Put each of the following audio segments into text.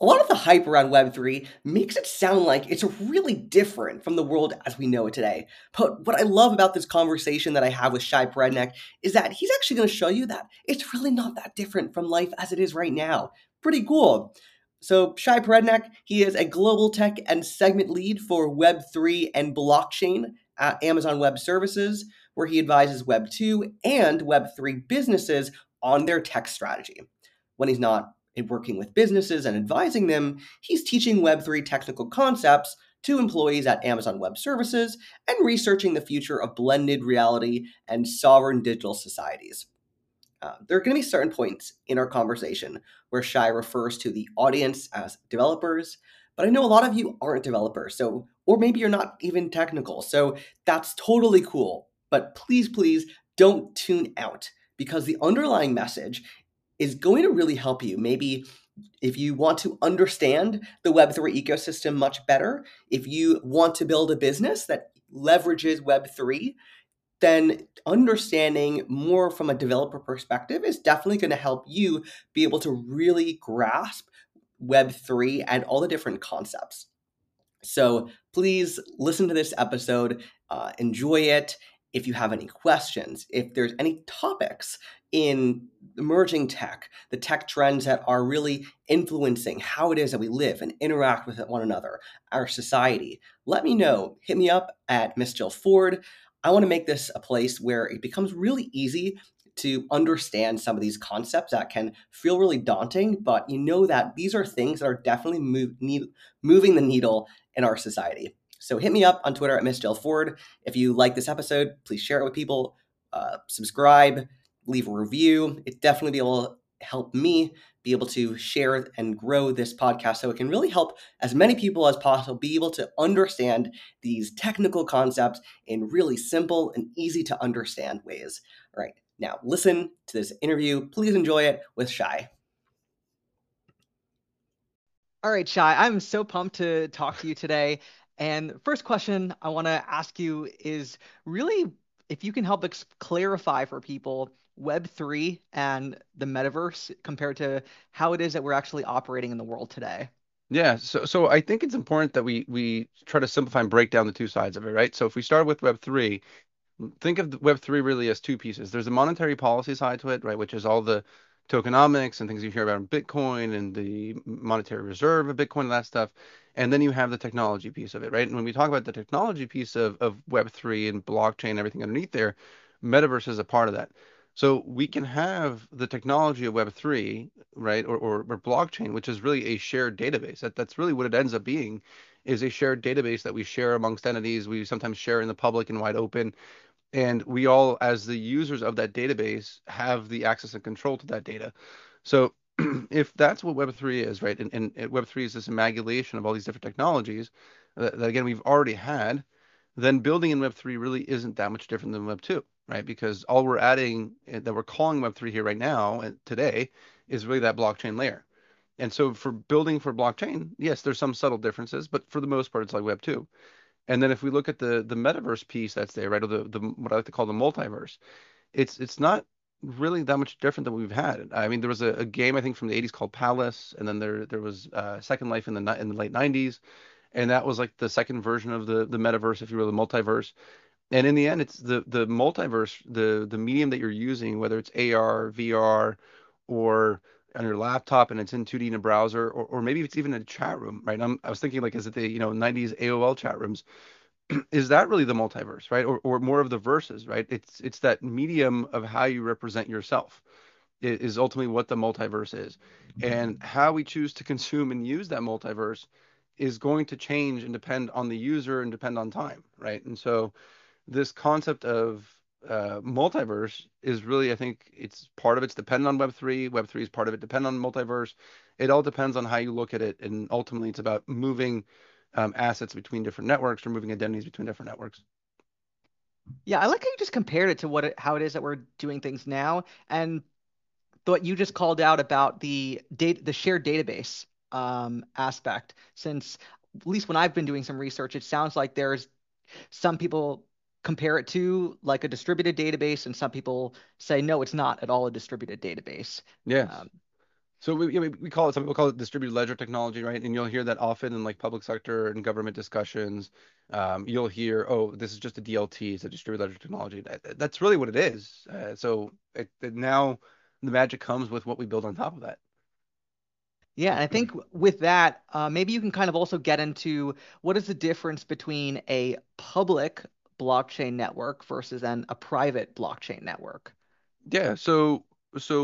A lot of the hype around Web3 makes it sound like it's really different from the world as we know it today. But what I love about this conversation that I have with Shai Perednik is that he's actually going to show you that it's really not that different from life as it is right now. Pretty cool. So Shai Perednik, he is a global tech and segment lead for Web3 and blockchain at Amazon Web Services, where he advises Web2 and Web3 businesses on their tech strategy. When he's not working with businesses and advising them, he's teaching Web3 technical concepts to employees at Amazon Web Services and researching the future of blended reality and sovereign digital societies. There are going to be certain points in our conversation where Shai refers to the audience as developers, but I know a lot of you aren't developers, so, or maybe you're not even technical, so that's totally cool. But please, please don't tune out, because the underlying message is going to really help you. Maybe if you want to understand the Web3 ecosystem much better, if you want to build a business that leverages Web3, then understanding more from a developer perspective is definitely going to help you be able to really grasp Web3 and all the different concepts. So please listen to this episode, enjoy it. If you have any questions, if there's any topics in emerging tech, the tech trends that are really influencing how it is that we live and interact with one another, our society, let me know. Hit me up at Miss Jill Forde. I want to make this a place where it becomes really easy to understand some of these concepts that can feel really daunting, but you know that these are things that are definitely moving the needle in our society. So hit me up on Twitter at Miss Jill Forde. If you like this episode, please share it with people, subscribe, leave a review. It definitely be able to help me be able to share and grow this podcast so it can really help as many people as possible be able to understand these technical concepts in really simple and easy to understand ways. All right, now listen to this interview. Please enjoy it with Shai. All right, Shai, I'm so pumped to talk to you today. And the first question I want to ask you is really if you can help clarify for people Web3 and the metaverse compared to how it is that we're actually operating in the world today. Yeah, so I think it's important that we try to simplify and break down the two sides of it, right? So if we start with Web3, think of Web3 really as two pieces. There's a monetary policy side to it, right, which is all the tokenomics and things you hear about in Bitcoin and the monetary reserve of Bitcoin and that stuff. And then you have the technology piece of it, right? And when we talk about the technology piece of Web3 and blockchain and everything underneath there, metaverse is a part of that. So we can have the technology of Web3, right, or blockchain, which is really a shared database. That's really what it ends up being, is a shared database that we share amongst entities. We sometimes share in the public and wide open. And we all, as the users of that database, have the access and control to that data. So if that's what Web3 is, right, and Web3 is this amalgamation of all these different technologies that, again, we've already had, then building in Web3 really isn't that much different than Web2, right? Because all we're adding that we're calling Web3 here right now and today is really that blockchain layer. And so for building for blockchain, yes, there's some subtle differences, but for the most part, it's like Web2. And then if we look at the metaverse piece that's there, right, or the what I like to call the multiverse, it's not really that much different than we've had. I mean, there was a game, I think, from the 80s called Palace, and then there was Second Life in the late 90s, and that was like the second version of the metaverse, if you will, the multiverse. And in the end, it's the multiverse, the medium that you're using, whether it's AR, VR, or on your laptop and it's in 2D in a browser, or maybe it's even a chat room, right? I was thinking, like, is it the 90s AOL chat rooms? Is that really the multiverse, right? Or more of the verses, right? It's that medium of how you represent yourself is ultimately what the multiverse is. And how we choose to consume and use that multiverse is going to change and depend on the user and depend on time, right? And so this concept of multiverse is really, I think, it's part of it's dependent on Web3. Web3 is part of it dependent on multiverse. It all depends on how you look at it. And ultimately, it's about moving assets between different networks or moving identities between different networks. Yeah, I like how you just compared it to how it is that we're doing things now. And what you just called out about the shared database aspect, since at least when I've been doing some research, it sounds like there's some people compare it to like a distributed database, and some people say no, it's not at all a distributed database. Yeah. So we call it something, we'll call it distributed ledger technology, right? And you'll hear that often in like public sector and government discussions. You'll hear, oh, this is just a DLT, it's a distributed ledger technology. That's really what it is. So now the magic comes with what we build on top of that. Yeah, and I think with that, maybe you can kind of also get into what is the difference between a public blockchain network versus a private blockchain network. Yeah, so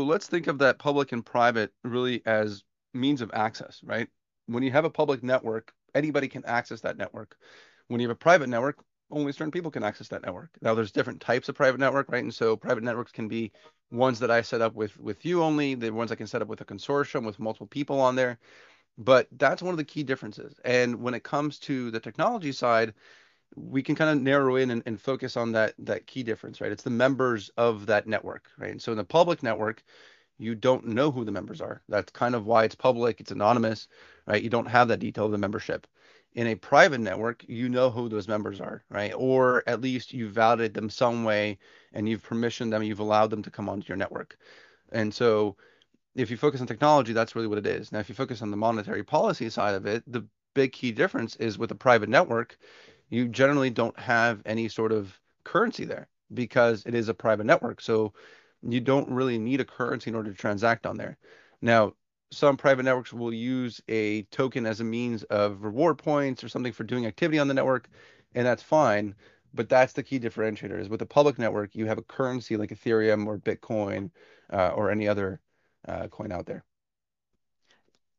let's think of that public and private really as means of access, right? When you have a public network, anybody can access that network. When you have a private network, only certain people can access that network. Now there's different types of private network, right? And so private networks can be ones that I set up with you only, the ones I can set up with a consortium with multiple people on there. But that's one of the key differences. And when it comes to the technology side, we can kind of narrow in and focus on that key difference, right? It's the members of that network, right? And so in the public network, you don't know who the members are. That's kind of why it's public, it's anonymous, right? You don't have that detail of the membership. In a private network, you know who those members are, right? Or at least you've validated them some way and you've permissioned them, you've allowed them to come onto your network. And so if you focus on technology, that's really what it is. Now, if you focus on the monetary policy side of it, the big key difference is with a private network, you generally don't have any sort of currency there because it is a private network. So you don't really need a currency in order to transact on there. Now, some private networks will use a token as a means of reward points or something for doing activity on the network, and that's fine. But that's the key differentiator is with a public network, you have a currency like Ethereum or Bitcoin or any other coin out there.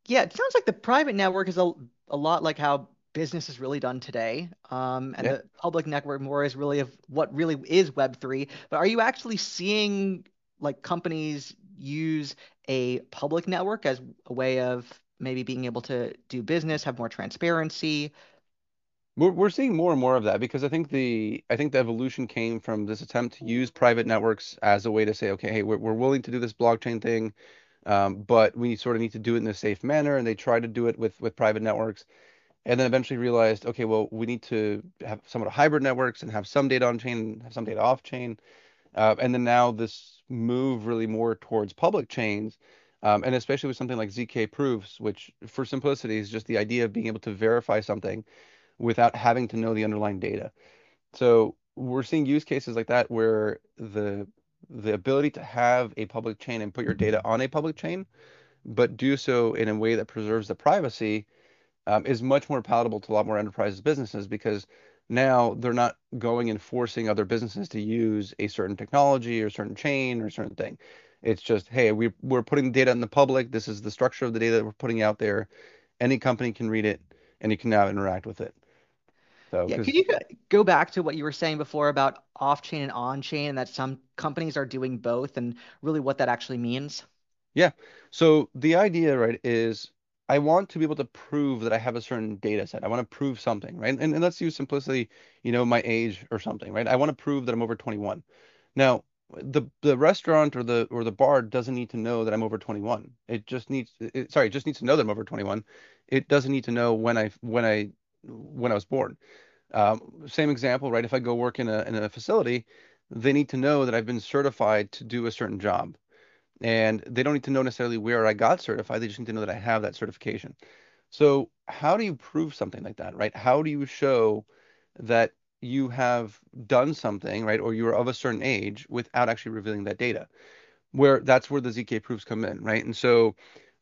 Yeah, it sounds like the private network is a lot like how business is really done today. And the public network more is really of what really is Web3. But are you actually seeing like companies use a public network as a way of maybe being able to do business, have more transparency? We're seeing more and more of that because I think the evolution came from this attempt to use private networks as a way to say, okay, hey, we're willing to do this blockchain thing, but we sort of need to do it in a safe manner. And they tried to do it with private networks. And then eventually realized, okay, well, we need to have somewhat hybrid networks and have some data on chain and have some data off chain. And then now this move really more towards public chains, and especially with something like ZK proofs, which for simplicity is just the idea of being able to verify something without having to know the underlying data. So we're seeing use cases like that where the ability to have a public chain and put your data on a public chain, but do so in a way that preserves the privacy is much more palatable to a lot more enterprises, businesses, because now they're not going and forcing other businesses to use a certain technology or certain chain or certain thing. It's just, hey, we're putting data in the public. This is the structure of the data that we're putting out there. Any company can read it, and you can now interact with it. So, yeah, could you go back to what you were saying before about off-chain and on-chain, and that some companies are doing both, and really what that actually means? Yeah. So the idea, right, is I want to be able to prove that I have a certain data set. I want to prove something, right? And let's use simplicity, my age or something, right? I want to prove that I'm over 21. Now, the restaurant or the bar doesn't need to know that I'm over 21. It just needs to know that I'm over 21. It doesn't need to know when I was born. Same example, right? If I go work in a facility, they need to know that I've been certified to do a certain job. And they don't need to know necessarily where I got certified. They just need to know that I have that certification. So how do you prove something like that, right? How do you show that you have done something, right, or you're of a certain age without actually revealing that data? That's where the ZK proofs come in, right? And so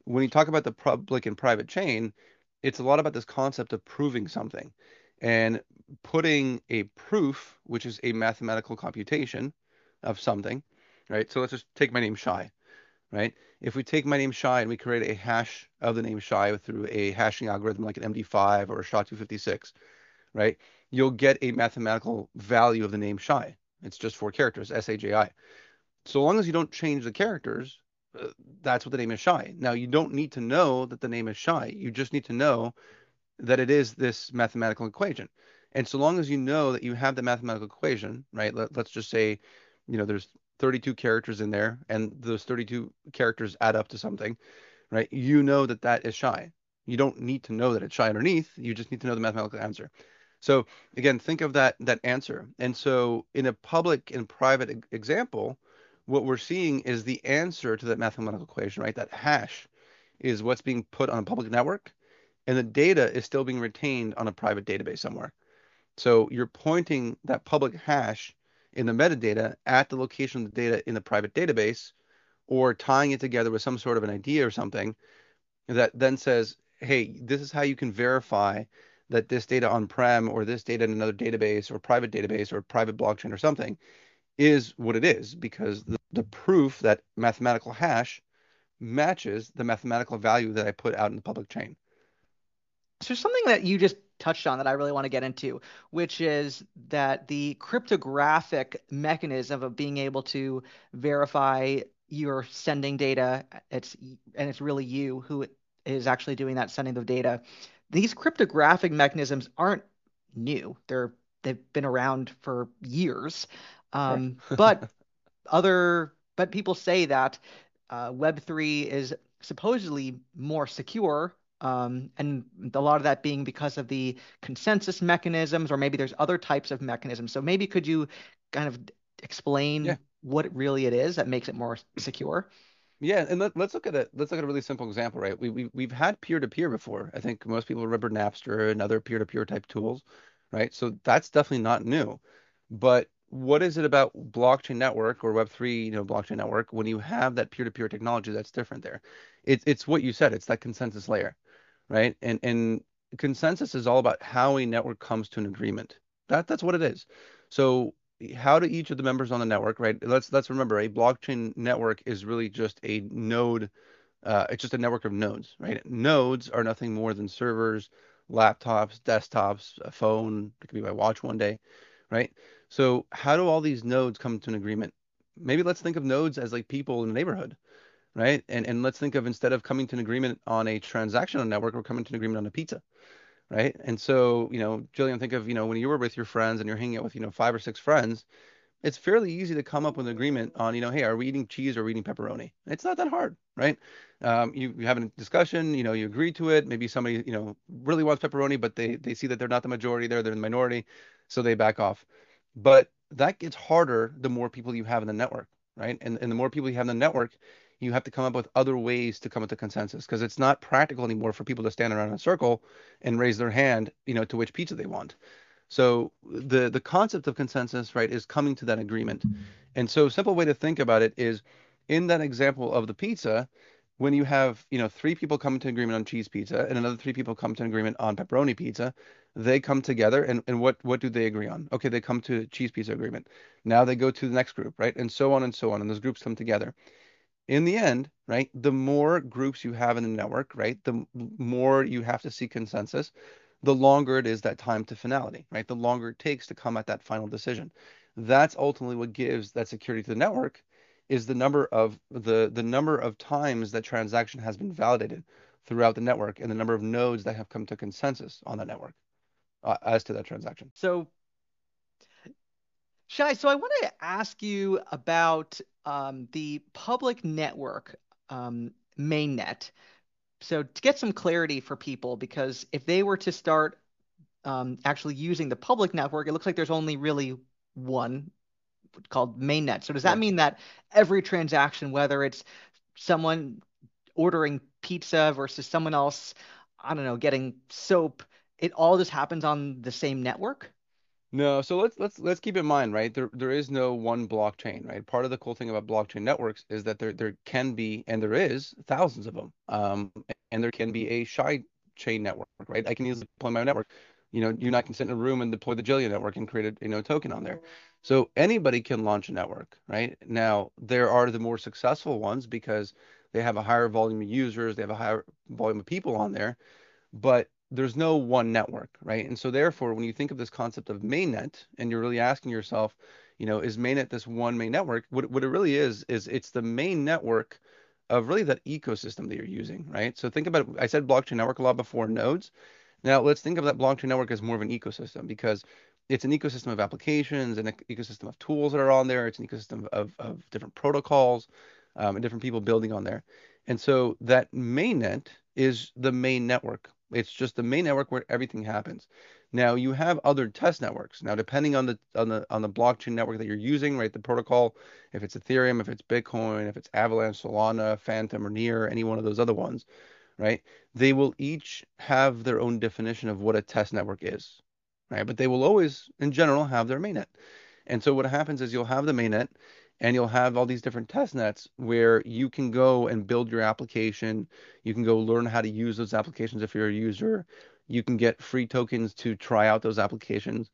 when you talk about the public and private chain, it's a lot about this concept of proving something and putting a proof, which is a mathematical computation of something, right? So let's just take my name, Shai. Right? If we take my name Shai and we create a hash of the name Shai through a hashing algorithm like an MD5 or a SHA-256, right? You'll get a mathematical value of the name Shai. It's just 4 characters, S-H-A-I. So long as you don't change the characters, that's what the name is Shai. Now, you don't need to know that the name is Shai. You just need to know that it is this mathematical equation. And so long as you know that you have the mathematical equation, right? Let's just say, there's 32 characters in there, and those 32 characters add up to something, right? You know that is Shai. You don't need to know that it's Shai underneath. You just need to know the mathematical answer. So again, think of that answer. And so in a public and private example, what we're seeing is the answer to that mathematical equation, right? That hash. is what's being put on a public network, and the data is still being retained on a private database somewhere. So you're pointing that public hash in the metadata at the location of the data in the private database, or tying it together with some sort of an idea or something that then says, hey, this is how you can verify that this data on-prem or this data in another database or private blockchain or something is what it is, because the proof, that mathematical hash, matches the mathematical value that I put out in the public chain. So something that you just touched on that I really want to get into, which is that the cryptographic mechanism of being able to verify you're sending data, it's really you who is actually doing that sending of data. These cryptographic mechanisms aren't new. They've been around for years. But people say that Web3 is supposedly more secure, and a lot of that being because of the consensus mechanisms, or maybe there's other types of mechanisms. So maybe could you kind of explain what really it is that makes it more secure? Yeah, and let's look at it. Let's look at a really simple example, right? We've had peer-to-peer before. I think most people remember Napster and other peer-to-peer type tools, right? So that's definitely not new. But what is it about blockchain network or Web3, blockchain network, when you have that peer-to-peer technology that's different there? It's what you said. It's that consensus layer, right? And consensus is all about how a network comes to an agreement. That's what it is. So how do each of the members on the network, right? Let's remember, a blockchain network is really just a node. It's just a network of nodes, right? Nodes are nothing more than servers, laptops, desktops, a phone. It could be my watch one day, right? So how do all these nodes come to an agreement? Maybe let's think of nodes as like people in a neighborhood, right? And let's think of, instead of coming to an agreement on a transactional network, we're coming to an agreement on a pizza. Right. And so, Jillian, think of, when you were with your friends and you're hanging out with, 5 or 6 friends, it's fairly easy to come up with an agreement on, hey, are we eating cheese or are we eating pepperoni? It's not that hard. Right. You have a discussion, you agree to it. Maybe somebody, really wants pepperoni, but they see that they're not the majority there. They're the minority. So they back off. But that gets harder the more people you have in the network. Right. And the more people you have in the network, you have to come up with other ways to come up with a consensus, because it's not practical anymore for people to stand around in a circle and raise their hand, to which pizza they want. So the concept of consensus, right, is coming to that agreement. And so a simple way to think about it is, in that example of the pizza, when you have, 3 people come to an agreement on cheese pizza and another 3 people come to an agreement on pepperoni pizza, they come together and what do they agree on? Okay, they come to a cheese pizza agreement. Now they go to the next group, right? And so on and so on. And those groups come together. In the end, right, the more groups you have in the network, right, the more you have to see consensus, the longer it is that time to finality, right? The longer it takes to come at that final decision. That's ultimately what gives that security to the network, is the number of times that transaction has been validated throughout the network and the number of nodes that have come to consensus on the network as to that transaction. So, Shai, I want to ask you about the public network, mainnet. So to get some clarity for people, because if they were to start actually using the public network, it looks like there's only really one called mainnet. So does that mean that every transaction, whether it's someone ordering pizza versus someone else, getting soap, it all just happens on the same network? No, so let's keep in mind, right? There is no one blockchain, right? Part of the cool thing about blockchain networks is that there can be, and there is, thousands of them, and there can be a SHA chain network, right? I can easily deploy my own network. You and I can sit in a room and deploy the Jillian network and create a token on there. So anybody can launch a network, right? Now there are the more successful ones because they have a higher volume of users, they have a higher volume of people on there, but there's no one network, right? And so therefore, when you think of this concept of mainnet, and you're really asking yourself, is mainnet this one main network? What it really is it's the main network of really that ecosystem that you're using, right? So think about it. I said blockchain network a lot before, nodes. Now let's think of that blockchain network as more of an ecosystem, because it's an ecosystem of applications, an ecosystem of tools that are on there. It's an ecosystem of different protocols and different people building on there. And so that mainnet is the main network. It's just the main network where everything happens. Now you have other test networks. Now, depending on the blockchain network that you're using, right? The protocol, if it's Ethereum, if it's Bitcoin, if it's Avalanche, Solana, Phantom, or Near, any one of those other ones, right? They will each have their own definition of what a test network is, right? But they will always, in general, have their mainnet. And so what happens is you'll have the mainnet and you'll have all these different test nets where you can go and build your application. You can go learn how to use those applications if you're a user. You can get free tokens to try out those applications.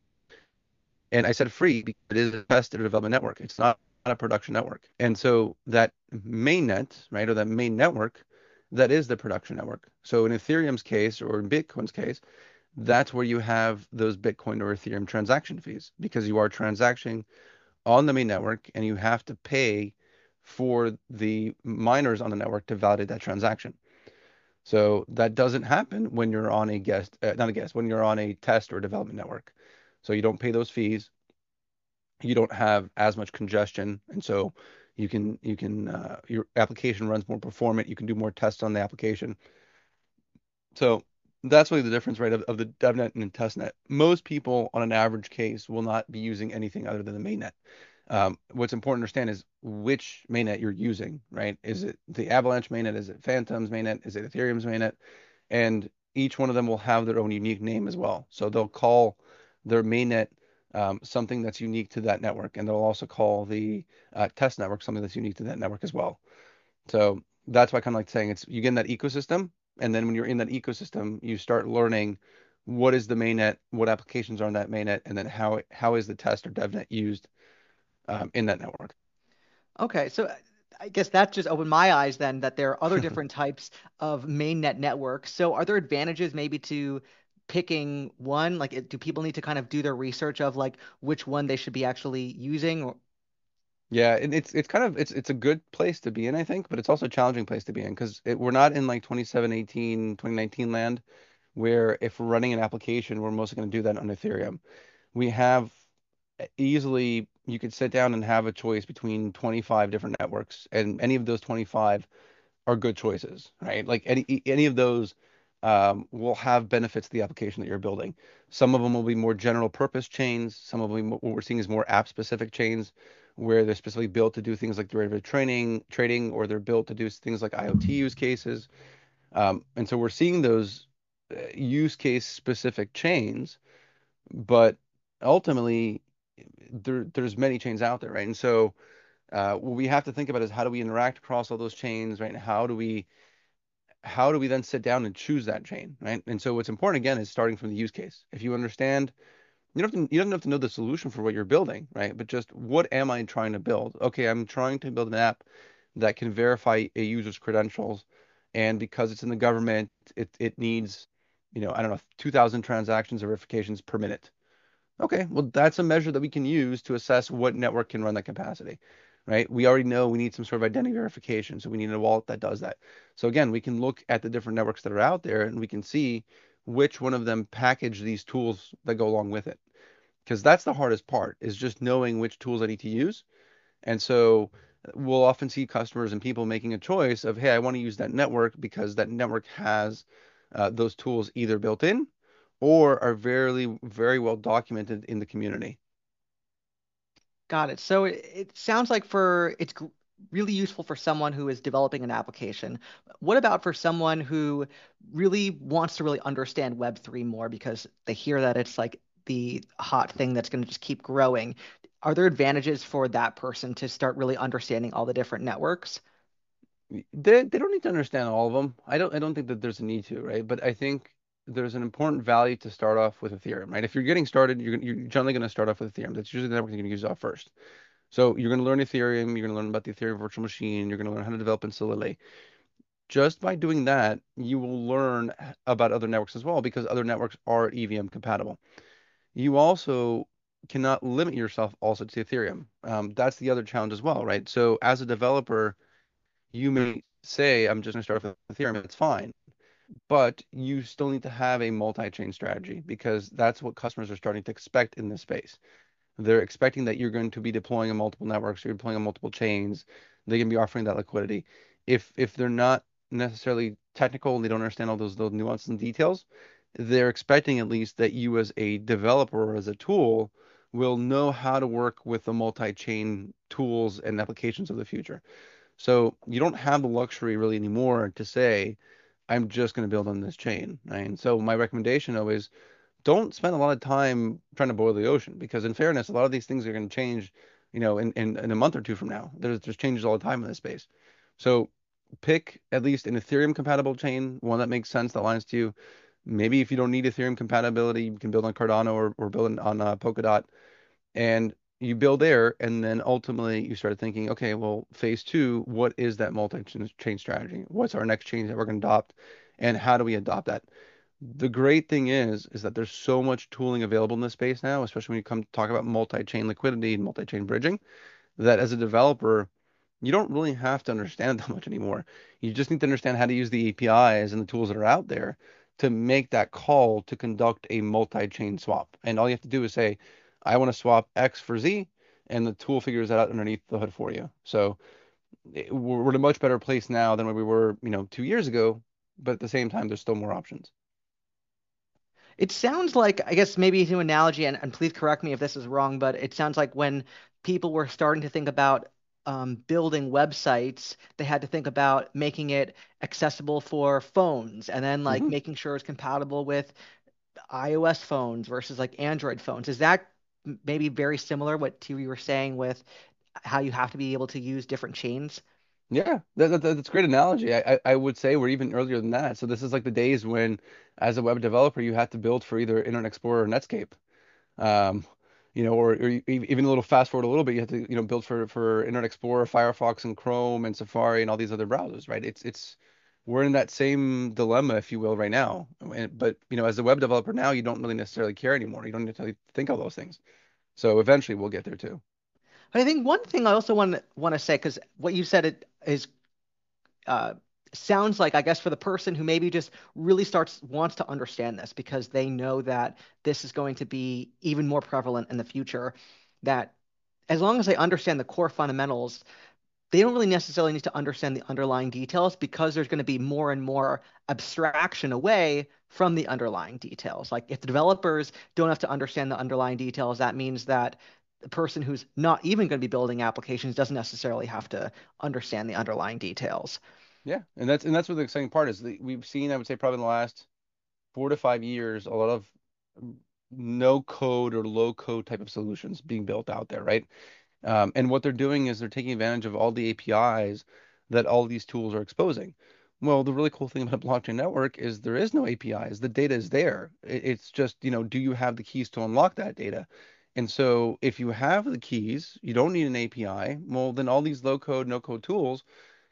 And I said free because it is a test and development network. It's not a production network. And so that mainnet, right, or that main network, that is the production network. So in Ethereum's case or in Bitcoin's case, that's where you have those Bitcoin or Ethereum transaction fees because you are transacting on the main network, and you have to pay for the miners on the network to validate that transaction. So that doesn't happen when you're on a when you're on a test or development network. So you don't pay those fees. You don't have as much congestion, and so you can your application runs more performant. You can do more tests on the application. So that's really the difference, right, of the DevNet and TestNet. Most people, on an average case, will not be using anything other than the mainnet. What's important to understand is which mainnet you're using, right? Is it the Avalanche mainnet? Is it Phantom's mainnet? Is it Ethereum's mainnet? And each one of them will have their own unique name as well. So they'll call their mainnet something that's unique to that network, and they'll also call the test network something that's unique to that network as well. So that's why I kind of like saying it's you get in that ecosystem. And then when you're in that ecosystem, you start learning what is the mainnet, what applications are on that mainnet, and then how is the test or devnet used in that network. Okay, so I guess that just opened my eyes then that there are other different types of mainnet networks. So are there advantages maybe to picking one? Like, do people need to kind of do their research of like which one they should be actually using? Or... Yeah, and it's a good place to be in, I think, but it's also a challenging place to be in because we're not in like 2017, 2019 land where if we're running an application, we're mostly going to do that on Ethereum. We have easily, you could sit down and have a choice between 25 different networks, and any of those 25 are good choices, right? Like any of those will have benefits to the application that you're building. Some of them will be more general purpose chains. Some of them, what we're seeing is more app specific chains, where they're specifically built to do things like derivative trading, or they're built to do things like IoT use cases. And so we're seeing those use case specific chains, but ultimately there's many chains out there, right? And so what we have to think about is how do we interact across all those chains, right? And how do we then sit down and choose that chain, right? And so what's important, again, is starting from the use case. If you understand, You don't have to know the solution for what you're building, right? But just what am I trying to build? Okay, I'm trying to build an app that can verify a user's credentials. And because it's in the government, it needs, 2,000 transactions or verifications per minute. Okay, well, that's a measure that we can use to assess what network can run that capacity, right? We already know we need some sort of identity verification. So we need a wallet that does that. So again, we can look at the different networks that are out there and we can see which one of them package these tools that go along with it. Because that's the hardest part, is just knowing which tools I need to use. And so we'll often see customers and people making a choice of, hey, I want to use that network because that network has those tools either built in or are very, very well documented in the community. Got it. So it sounds like it's really useful for someone who is developing an application. What about for someone who really wants to really understand Web3 more because they hear that it's like the hot thing that's going to just keep growing? Are there advantages for that person to start really understanding all the different networks? They don't need to understand all of them. I don't think that there's a need to, right? But I think there's an important value to start off with Ethereum, right? If you're getting started, you're generally going to start off with Ethereum. That's usually the network you're going to use off first. So you're going to learn Ethereum. You're going to learn about the Ethereum virtual machine. You're going to learn how to develop in Solidity. Just by doing that, you will learn about other networks as well because other networks are EVM compatible. You also cannot limit yourself also to Ethereum. That's the other challenge as well, right? So as a developer, you may say, I'm just going to start with Ethereum. It's fine. But you still need to have a multi-chain strategy because that's what customers are starting to expect in this space. They're expecting that you're going to be deploying on multiple networks. You're deploying on multiple chains. They can be offering that liquidity. If they're not necessarily technical and they don't understand all those little nuances and details, they're expecting at least that you as a developer or as a tool will know how to work with the multi-chain tools and applications of the future. So you don't have the luxury really anymore to say, I'm just going to build on this chain. Right? And so my recommendation always, don't spend a lot of time trying to boil the ocean, because in fairness, a lot of these things are going to change, you know, in a month or two from now. There's changes all the time in this space. So pick at least an Ethereum compatible chain, one that makes sense, that aligns to you. Maybe if you don't need Ethereum compatibility, you can build on Cardano or build on Polkadot, and you build there. And then ultimately you start thinking, okay, well, phase 2, what is that multi-chain strategy? What's our next change that we're going to adopt? And how do we adopt that? The great thing is that there's so much tooling available in this space now, especially when you come talk about multi-chain liquidity and multi-chain bridging, that as a developer, you don't really have to understand that much anymore. You just need to understand how to use the APIs and the tools that are out there to make that call to conduct a multi-chain swap. And all you have to do is say, I want to swap X for Z, and the tool figures that out underneath the hood for you. So we're in a much better place now than where we were, 2 years ago, but at the same time, there's still more options. It sounds like, I guess maybe it's an analogy, and please correct me if this is wrong, but it sounds like when people were starting to think about building websites, they had to think about making it accessible for phones, and then like making sure it's compatible with iOS phones versus like Android phones. Is that maybe very similar what you were saying with how you have to be able to use different chains? Yeah, that's a great analogy. I would say we're even earlier than that. So this is like the days when, as a web developer, you had to build for either Internet Explorer or Netscape. Or even a little fast forward a little bit, you have to, build for Internet Explorer, Firefox, and Chrome, and Safari, and all these other browsers, right? We're in that same dilemma, if you will, right now. But as a web developer now, you don't really necessarily care anymore. You don't necessarily think all those things. So eventually, we'll get there too. But I think one thing I also want to say, because what you said sounds like, I guess, for the person who maybe just really wants to understand this because they know that this is going to be even more prevalent in the future, that as long as they understand the core fundamentals, they don't really necessarily need to understand the underlying details, because there's going to be more and more abstraction away from the underlying details. Like if the developers don't have to understand the underlying details, that means that the person who's not even going to be building applications doesn't necessarily have to understand the underlying details. Yeah, and that's what the exciting part is. We've seen, I would say, probably in the last 4 to 5 years, a lot of no code or low code type of solutions being built out there, right? And what they're doing is they're taking advantage of all the APIs that all these tools are exposing. Well, the really cool thing about a blockchain network is there is no APIs. The data is there. It's just, do you have the keys to unlock that data? And so if you have the keys, you don't need an API. Well, then all these low code, no code tools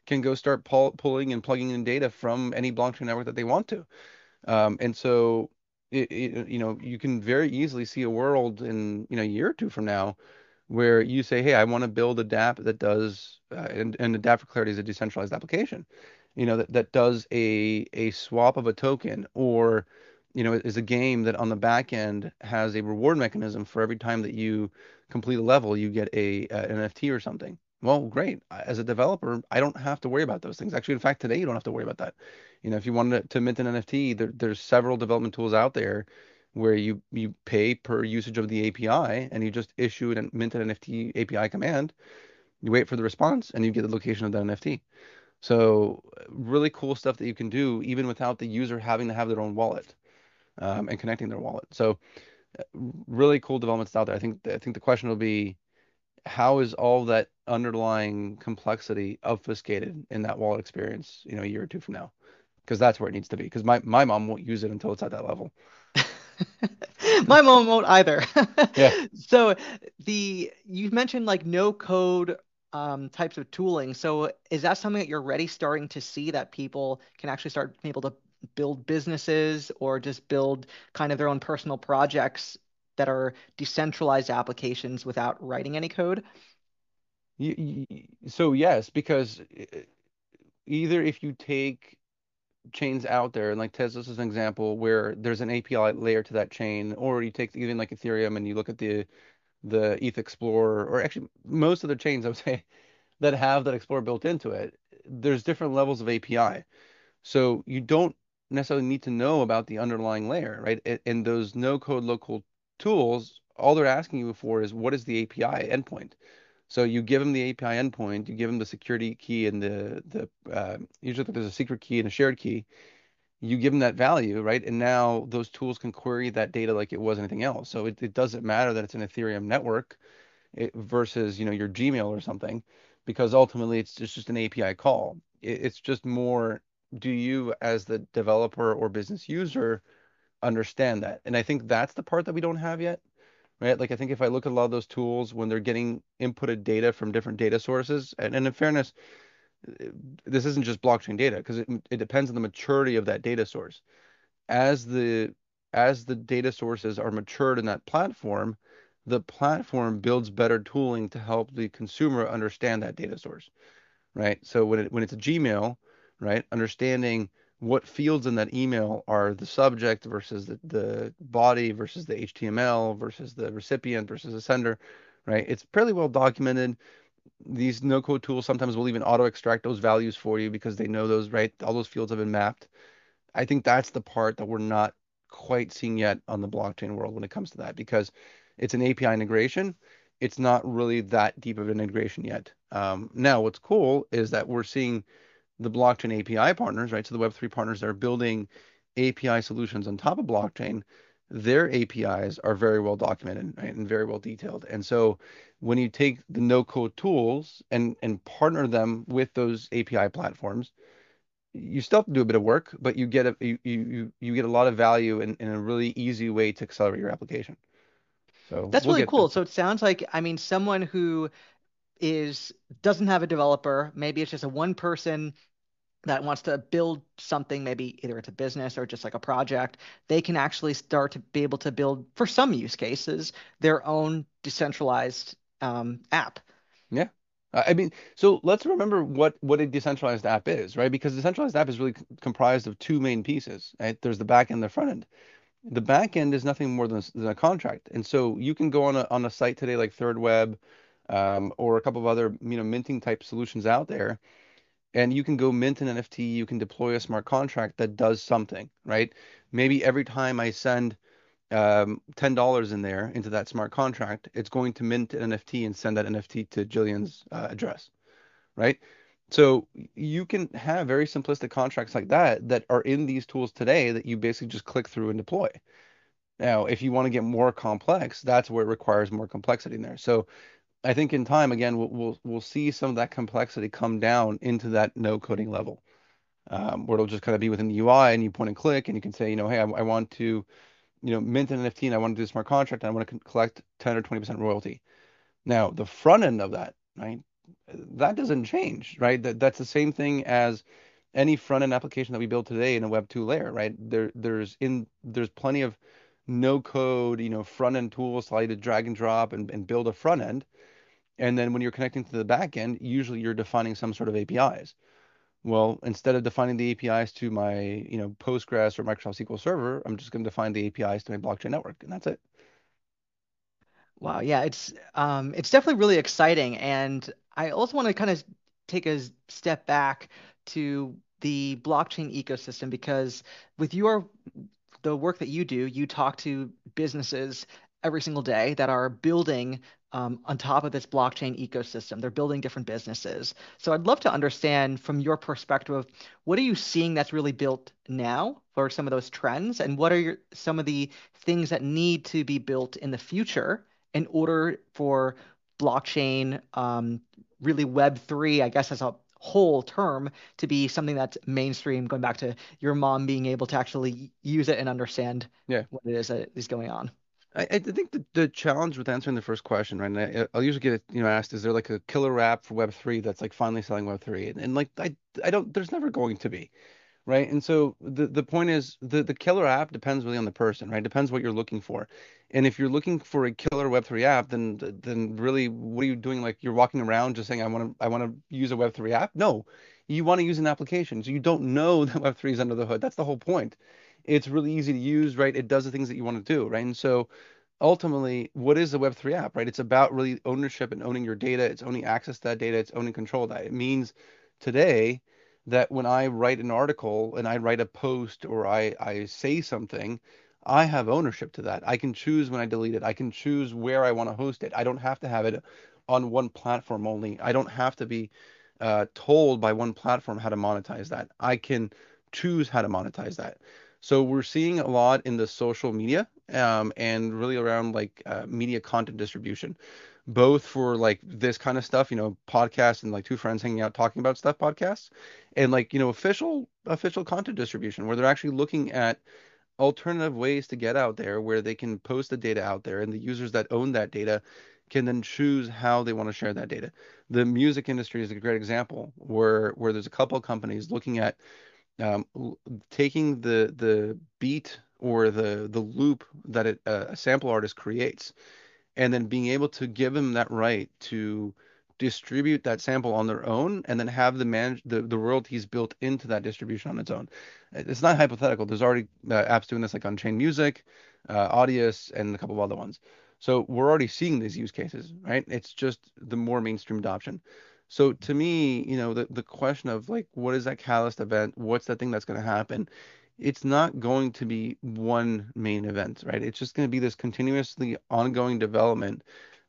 can go start pulling and plugging in data from any blockchain network that they want to. And so, you can very easily see a world in, a year or two from now where you say, hey, I want to build a DApp that does, and the DApp, for clarity, is a decentralized application, that does a swap of a token, or, is a game that on the back end has a reward mechanism for every time that you complete a level, you get an NFT or something. Well, great. As a developer, I don't have to worry about those things. Actually, in fact, today you don't have to worry about that. If you wanted to mint an NFT, there's several development tools out there where you pay per usage of the API, and you just issue and mint an NFT API command. You wait for the response, and you get the location of that NFT. So really cool stuff that you can do even without the user having to have their own wallet and connecting their wallet. So really cool developments out there. I think the question will be, how is all that underlying complexity obfuscated in that wallet experience, a year or two from now? Because that's where it needs to be. Because my mom won't use it until it's at that level. My mom won't either. Yeah. So you mentioned like no code types of tooling. So is that something that you're already starting to see, that people can actually start being able to build businesses or just build kind of their own personal projects that are decentralized applications without writing any code? So yes, because either if you take chains out there, and like Tezos is an example where there's an API layer to that chain, or you take even like Ethereum and you look at the ETH Explorer, or actually most of the chains, I would say, that have that Explorer built into it, there's different levels of API. So you don't necessarily need to know about the underlying layer, right? And those no-code local tools, all they're asking you for is what is the API endpoint. So you give them the API endpoint, you give them the security key and the usually there's a secret key and a shared key. You give them that value, right? And now those tools can query that data like it was anything else. So it doesn't matter that it's an Ethereum network versus, you know, your Gmail or something, because ultimately it's just an API call. It's just more, do you as the developer or business user understand that? And I think that's the part that we don't have yet, right? Like, I think if I look at a lot of those tools when they're getting inputted data from different data sources, and in fairness, this isn't just blockchain data, because it depends on the maturity of that data source. As the data sources are matured in that platform, the platform builds better tooling to help the consumer understand that data source, right? So when it's a Gmail, right, understanding what fields in that email are the subject versus the body versus the HTML versus the recipient versus the sender, right? It's fairly well documented. These no-code tools sometimes will even auto-extract those values for you because they know those, right? All those fields have been mapped. I think that's the part that we're not quite seeing yet on the blockchain world when it comes to that, because it's an API integration. It's not really that deep of an integration yet. Now, what's cool is that we're seeing the blockchain API partners, right? So the Web3 partners that are building API solutions on top of blockchain, their APIs are very well documented, right, and very well detailed. And so when you take the no-code tools and partner them with those API platforms, you still have to do a bit of work, but you get a lot of value in a really easy way to accelerate your application. So that's really cool. So it sounds like, I mean, someone who doesn't have a developer, maybe it's just a one person that wants to build something, maybe either it's a business or just like a project, they can actually start to be able to build, for some use cases, their own decentralized app. Yeah. I mean, so let's remember what a decentralized app is, right? Because a decentralized app is really comprised of two main pieces, right? There's the back end, the front end. The back end is nothing more than a contract. And so you can go on a site today like Third Web or a couple of other, you know, minting type solutions out there, and you can go mint an NFT, you can deploy a smart contract that does something, right? Maybe every time I send $10 in there into that smart contract, it's going to mint an NFT and send that NFT to Jillian's address, right? So you can have very simplistic contracts like that are in these tools today that you basically just click through and deploy. Now, if you want to get more complex, that's where it requires more complexity in there. So I think in time, again, we'll see some of that complexity come down into that no coding level, where it'll just kind of be within the UI, and you point and click, and you can say, you know, hey, I want to, you know, mint an NFT, and I want to do a smart contract, and I want to collect 10 or 20% royalty. Now, the front end of that, right, that doesn't change, right? That's the same thing as any front end application that we build today in a Web2 layer, right? There's plenty of no code, you know, front end tools, so you to drag and drop and build a front end. And then when you're connecting to the back end, usually you're defining some sort of APIs. Well, instead of defining the APIs to my, you know, Postgres or Microsoft SQL Server, I'm just going to define the APIs to my blockchain network, and that's it. Wow, yeah, it's definitely really exciting, and I also want to kind of take a step back to the blockchain ecosystem, because with the work that you do, you talk to businesses every single day that are building on top of this blockchain ecosystem. They're building different businesses. So I'd love to understand from your perspective, what are you seeing that's really built now for some of those trends? And what are some of the things that need to be built in the future in order for blockchain, really Web3, I guess as a whole term, to be something that's mainstream, going back to your mom being able to actually use it and understand what it is that is going on? I think the challenge with answering the first question, right? And I'll usually get, you know, asked, is there like a killer app for Web3 that's like finally selling Web3? And like, I don't, there's never going to be, right? And so the point is the killer app depends really on the person, right? Depends what you're looking for. And if you're looking for a killer Web3 app, then really, what are you doing? Like, you're walking around just saying, I want to use a Web3 app. No, you want to use an application. So you don't know that Web3 is under the hood. That's the whole point. It's really easy to use, right? It does the things that you want to do, right? And so ultimately, what is a Web3 app, right? It's about really ownership and owning your data. It's owning access to that data. It's owning control of that. It means today that when I write an article and I write a post or I say something, I have ownership to that. I can choose when I delete it. I can choose where I want to host it. I don't have to have it on one platform only. I don't have to be told by one platform how to monetize that. I can choose how to monetize that. So we're seeing a lot in the social media and really around like media content distribution, both for like this kind of stuff, you know, podcasts and like two friends hanging out talking about stuff podcasts, and like, you know, official content distribution where they're actually looking at alternative ways to get out there where they can post the data out there and the users that own that data can then choose how they want to share that data. The music industry is a great example where there's a couple of companies looking at taking the beat or the loop that a sample artist creates, and then being able to give them that right to distribute that sample on their own, and then have the royalties built into that distribution on its own. It's not hypothetical. There's already apps doing this, like Unchained Music, Audius, and a couple of other ones. So we're already seeing these use cases, right? It's just the more mainstream adoption. So to me, you know, the question of like, what is that catalyst event? What's that thing that's going to happen? It's not going to be one main event, right? It's just going to be this continuously ongoing development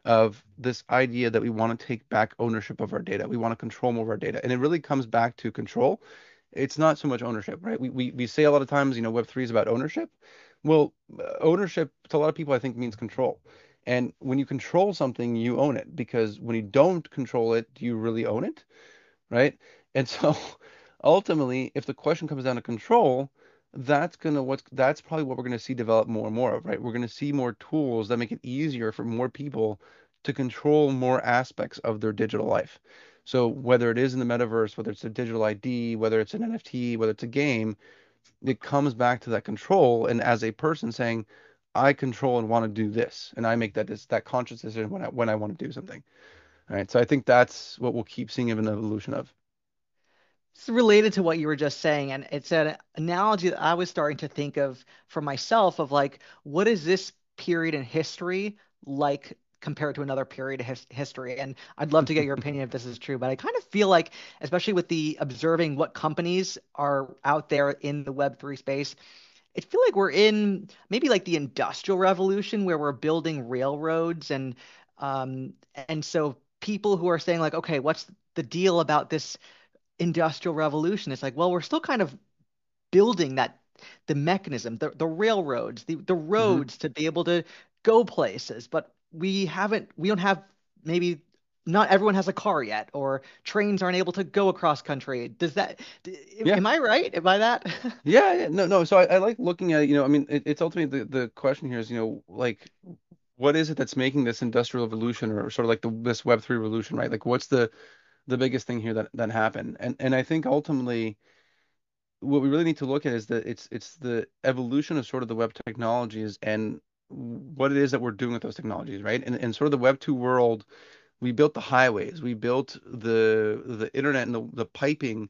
of this idea that we want to take back ownership of our data. We want to control more of our data. And it really comes back to control. It's not so much ownership, right? We say a lot of times, you know, Web3 is about ownership. Well, ownership to a lot of people, I think, means control. And when you control something, you own it, because when you don't control it, do you really own it, right? And so ultimately, if the question comes down to control, that's probably what we're going to see develop more and more of, right? We're going to see more tools that make it easier for more people to control more aspects of their digital life. So whether it is in the metaverse, whether it's a digital ID, whether it's an NFT, whether it's a game, it comes back to that control. And as a person saying, I control and want to do this, and I make that conscious decision when I want to do something. All right. So I think that's what we'll keep seeing of an evolution of. It's related to what you were just saying, and it's an analogy that I was starting to think of for myself of like, what is this period in history like compared to another period of history? And I'd love to get your opinion if this is true, but I kind of feel like, especially with the observing what companies are out there in the Web3 space, I feel like we're in maybe like the Industrial Revolution where we're building railroads, and so people who are saying like, okay, what's the deal about this Industrial Revolution? It's like, well, we're still kind of building that, the mechanism, the railroads, the roads to be able to go places, but we don't have maybe not everyone has a car yet, or trains aren't able to go across country. Am I right by that? Yeah. So I like looking at, you know, I mean, it's ultimately the question here is, you know, like, what is it that's making this Industrial Revolution, or sort of like this Web3 revolution, right? Like, what's the biggest thing here that happened? And I think ultimately what we really need to look at is that it's the evolution of sort of the web technologies and what it is that we're doing with those technologies, right? And sort of the Web2 world, we built the highways, we built the internet and the piping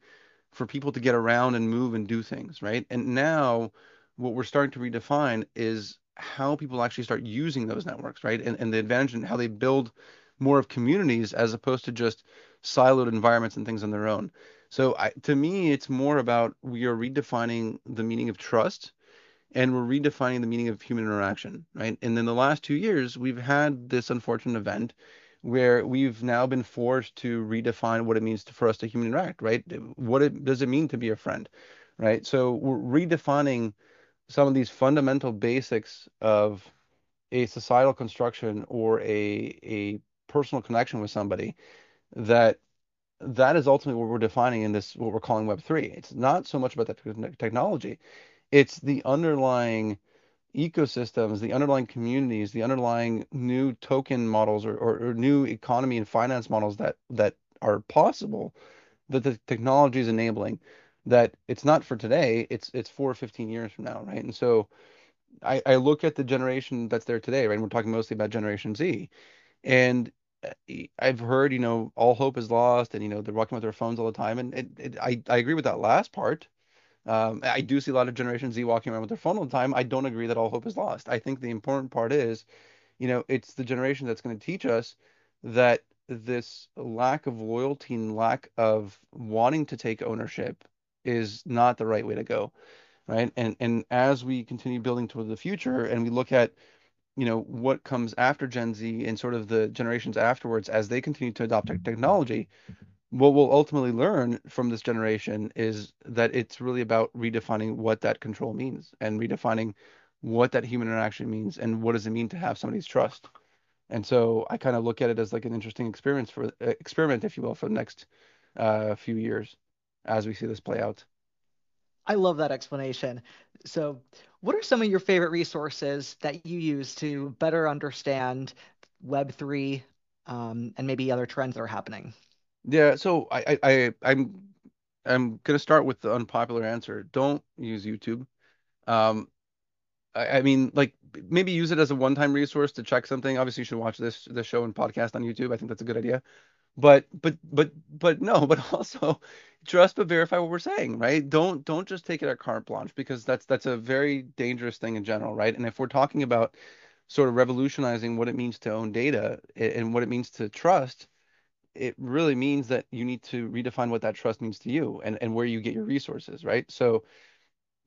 for people to get around and move and do things, right? And now what we're starting to redefine is how people actually start using those networks, right? And the advantage in how they build more of communities as opposed to just siloed environments and things on their own. So to me, it's more about we are redefining the meaning of trust, and we're redefining the meaning of human interaction, right? And then the last 2 years, we've had this unfortunate event where we've now been forced to redefine what it means for us to human interact, right? Does it mean to be a friend, right? So we're redefining some of these fundamental basics of a societal construction or a personal connection with somebody, that is ultimately what we're defining in this, what we're calling Web3. It's not so much about the technology. It's the underlying ecosystems, the underlying communities, the underlying new token models or new economy and finance models that are possible, that the technology is enabling, that it's not for today, it's 4 or 15 years from now, right? And so I look at the generation that's there today, right? And we're talking mostly about Generation Z. And I've heard, you know, all hope is lost, and, you know, they're walking with their phones all the time. And I agree with that last part. I do see a lot of Generation Z walking around with their phone all the time. I don't agree that all hope is lost. I think the important part is, you know, it's the generation that's going to teach us that this lack of loyalty and lack of wanting to take ownership is not the right way to go, right? And as we continue building toward the future and we look at, you know, what comes after Gen Z and sort of the generations afterwards, as they continue to adopt technology, what we'll ultimately learn from this generation is that it's really about redefining what that control means and redefining what that human interaction means and what does it mean to have somebody's trust. And so I kind of look at it as like an interesting experience for experiment, if you will, for the next few years as we see this play out. I love that explanation. So what are some of your favorite resources that you use to better understand Web3 and maybe other trends that are happening? Yeah, so I'm gonna start with the unpopular answer. Don't use YouTube. I mean, like, maybe use it as a one-time resource to check something. Obviously, you should watch this show and podcast on YouTube. I think that's a good idea. But also trust but verify what we're saying, right? Don't just take it at carte blanche, because that's a very dangerous thing in general, right? And if we're talking about sort of revolutionizing what it means to own data and what it means to trust, it really means that you need to redefine what that trust means to you and where you get your resources, right? So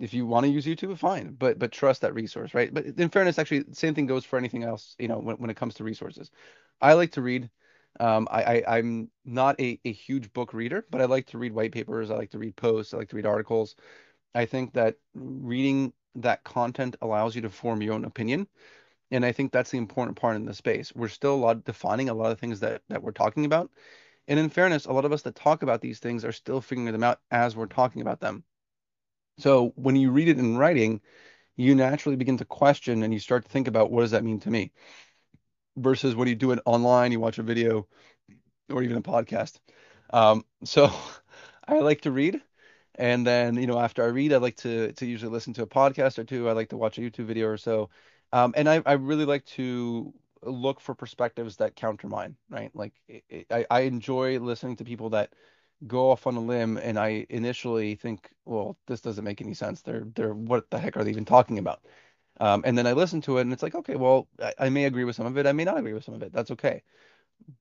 if you want to use YouTube, fine, but trust that resource, right? But in fairness, actually, same thing goes for anything else, you know, when it comes to resources. I like to read. I'm not a huge book reader, but I like to read white papers. I like to read posts. I like to read articles. I think that reading that content allows you to form your own opinion. And I think that's the important part in this space. We're still defining a lot of things that we're talking about. And in fairness, a lot of us that talk about these things are still figuring them out as we're talking about them. So when you read it in writing, you naturally begin to question and you start to think about, what does that mean to me? Versus when you do it online, you watch a video or even a podcast. So I like to read. And then, you know, after I read, I like to usually listen to a podcast or two. I like to watch a YouTube video or so. And I really like to look for perspectives that counter mine, right? Like I enjoy listening to people that go off on a limb, and I initially think, well, this doesn't make any sense. They're what the heck are they even talking about? And then I listen to it and it's like, okay, well, I may agree with some of it. I may not agree with some of it. That's okay.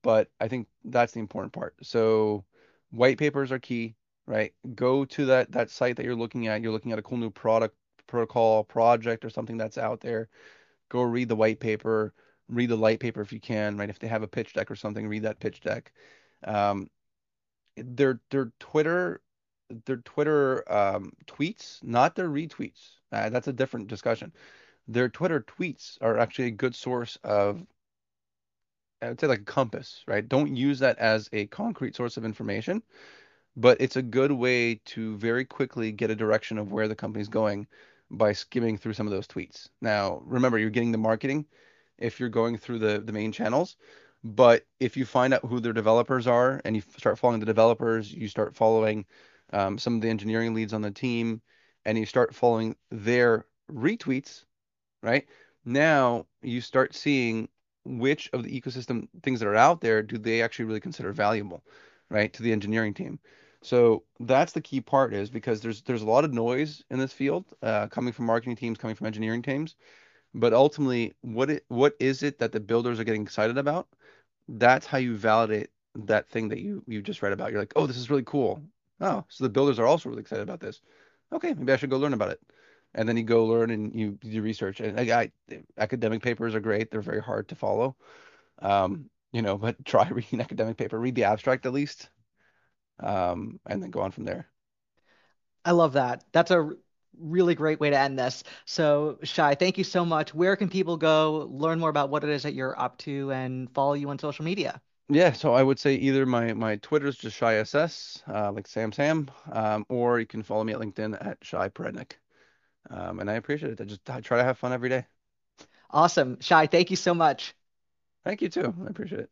But I think that's the important part. So white papers are key, right? Go to that site that you're looking at. You're looking at a cool new product, protocol, project, or something that's out there. Go read the white paper, read the light paper if you can, right? If they have a pitch deck or something, read that pitch deck. Their Twitter tweets, not their retweets. That's a different discussion. Their Twitter tweets are actually a good source of, I would say, like a compass, right? Don't use that as a concrete source of information, but it's a good way to very quickly get a direction of where the company's going by skimming through some of those tweets. Now, remember, you're getting the marketing if you're going through the main channels, but if you find out who their developers are and you start following the developers, you start following some of the engineering leads on the team, and you start following their retweets, right? Now you start seeing which of the ecosystem things that are out there do they actually really consider valuable, right, to the engineering team. So that's the key part, is because there's a lot of noise in this field coming from marketing teams, coming from engineering teams, but ultimately what is it that the builders are getting excited about? That's how you validate that thing that you just read about. You're like, oh, this is really cool. Oh, so the builders are also really excited about this. Okay, maybe I should go learn about it. And then you go learn and you do research. And academic papers are great. They're very hard to follow, you know, but try reading an academic paper, read the abstract at least, and then go on from there. I love that. That's a really great way to end this. So, Shai, thank you so much. Where can people go learn more about what it is that you're up to and follow you on social media? Yeah, so I would say either my Twitter is just Shai SS, like Sam, or you can follow me at LinkedIn at Shai Perednik. And I appreciate it. I try to have fun every day. Awesome. Shai, thank you so much. Thank you too. I appreciate it.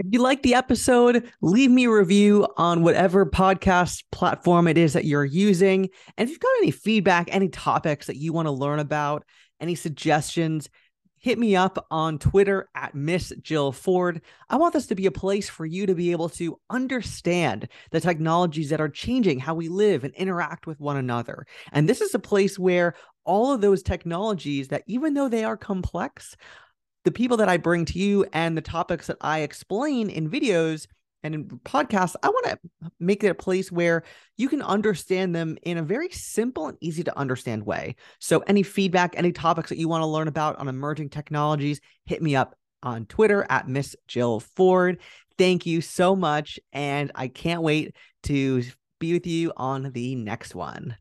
If you like the episode, leave me a review on whatever podcast platform it is that you're using. And if you've got any feedback, any topics that you want to learn about, any suggestions, hit me up on Twitter at Miss Jill Forde. I want this to be a place for you to be able to understand the technologies that are changing how we live and interact with one another. And this is a place where all of those technologies that, even though they are complex, the people that I bring to you and the topics that I explain in videos and in podcasts, I want to make it a place where you can understand them in a very simple and easy to understand way. So any feedback, any topics that you want to learn about on emerging technologies, hit me up on Twitter at Miss Jill Forde. Thank you so much. And I can't wait to be with you on the next one.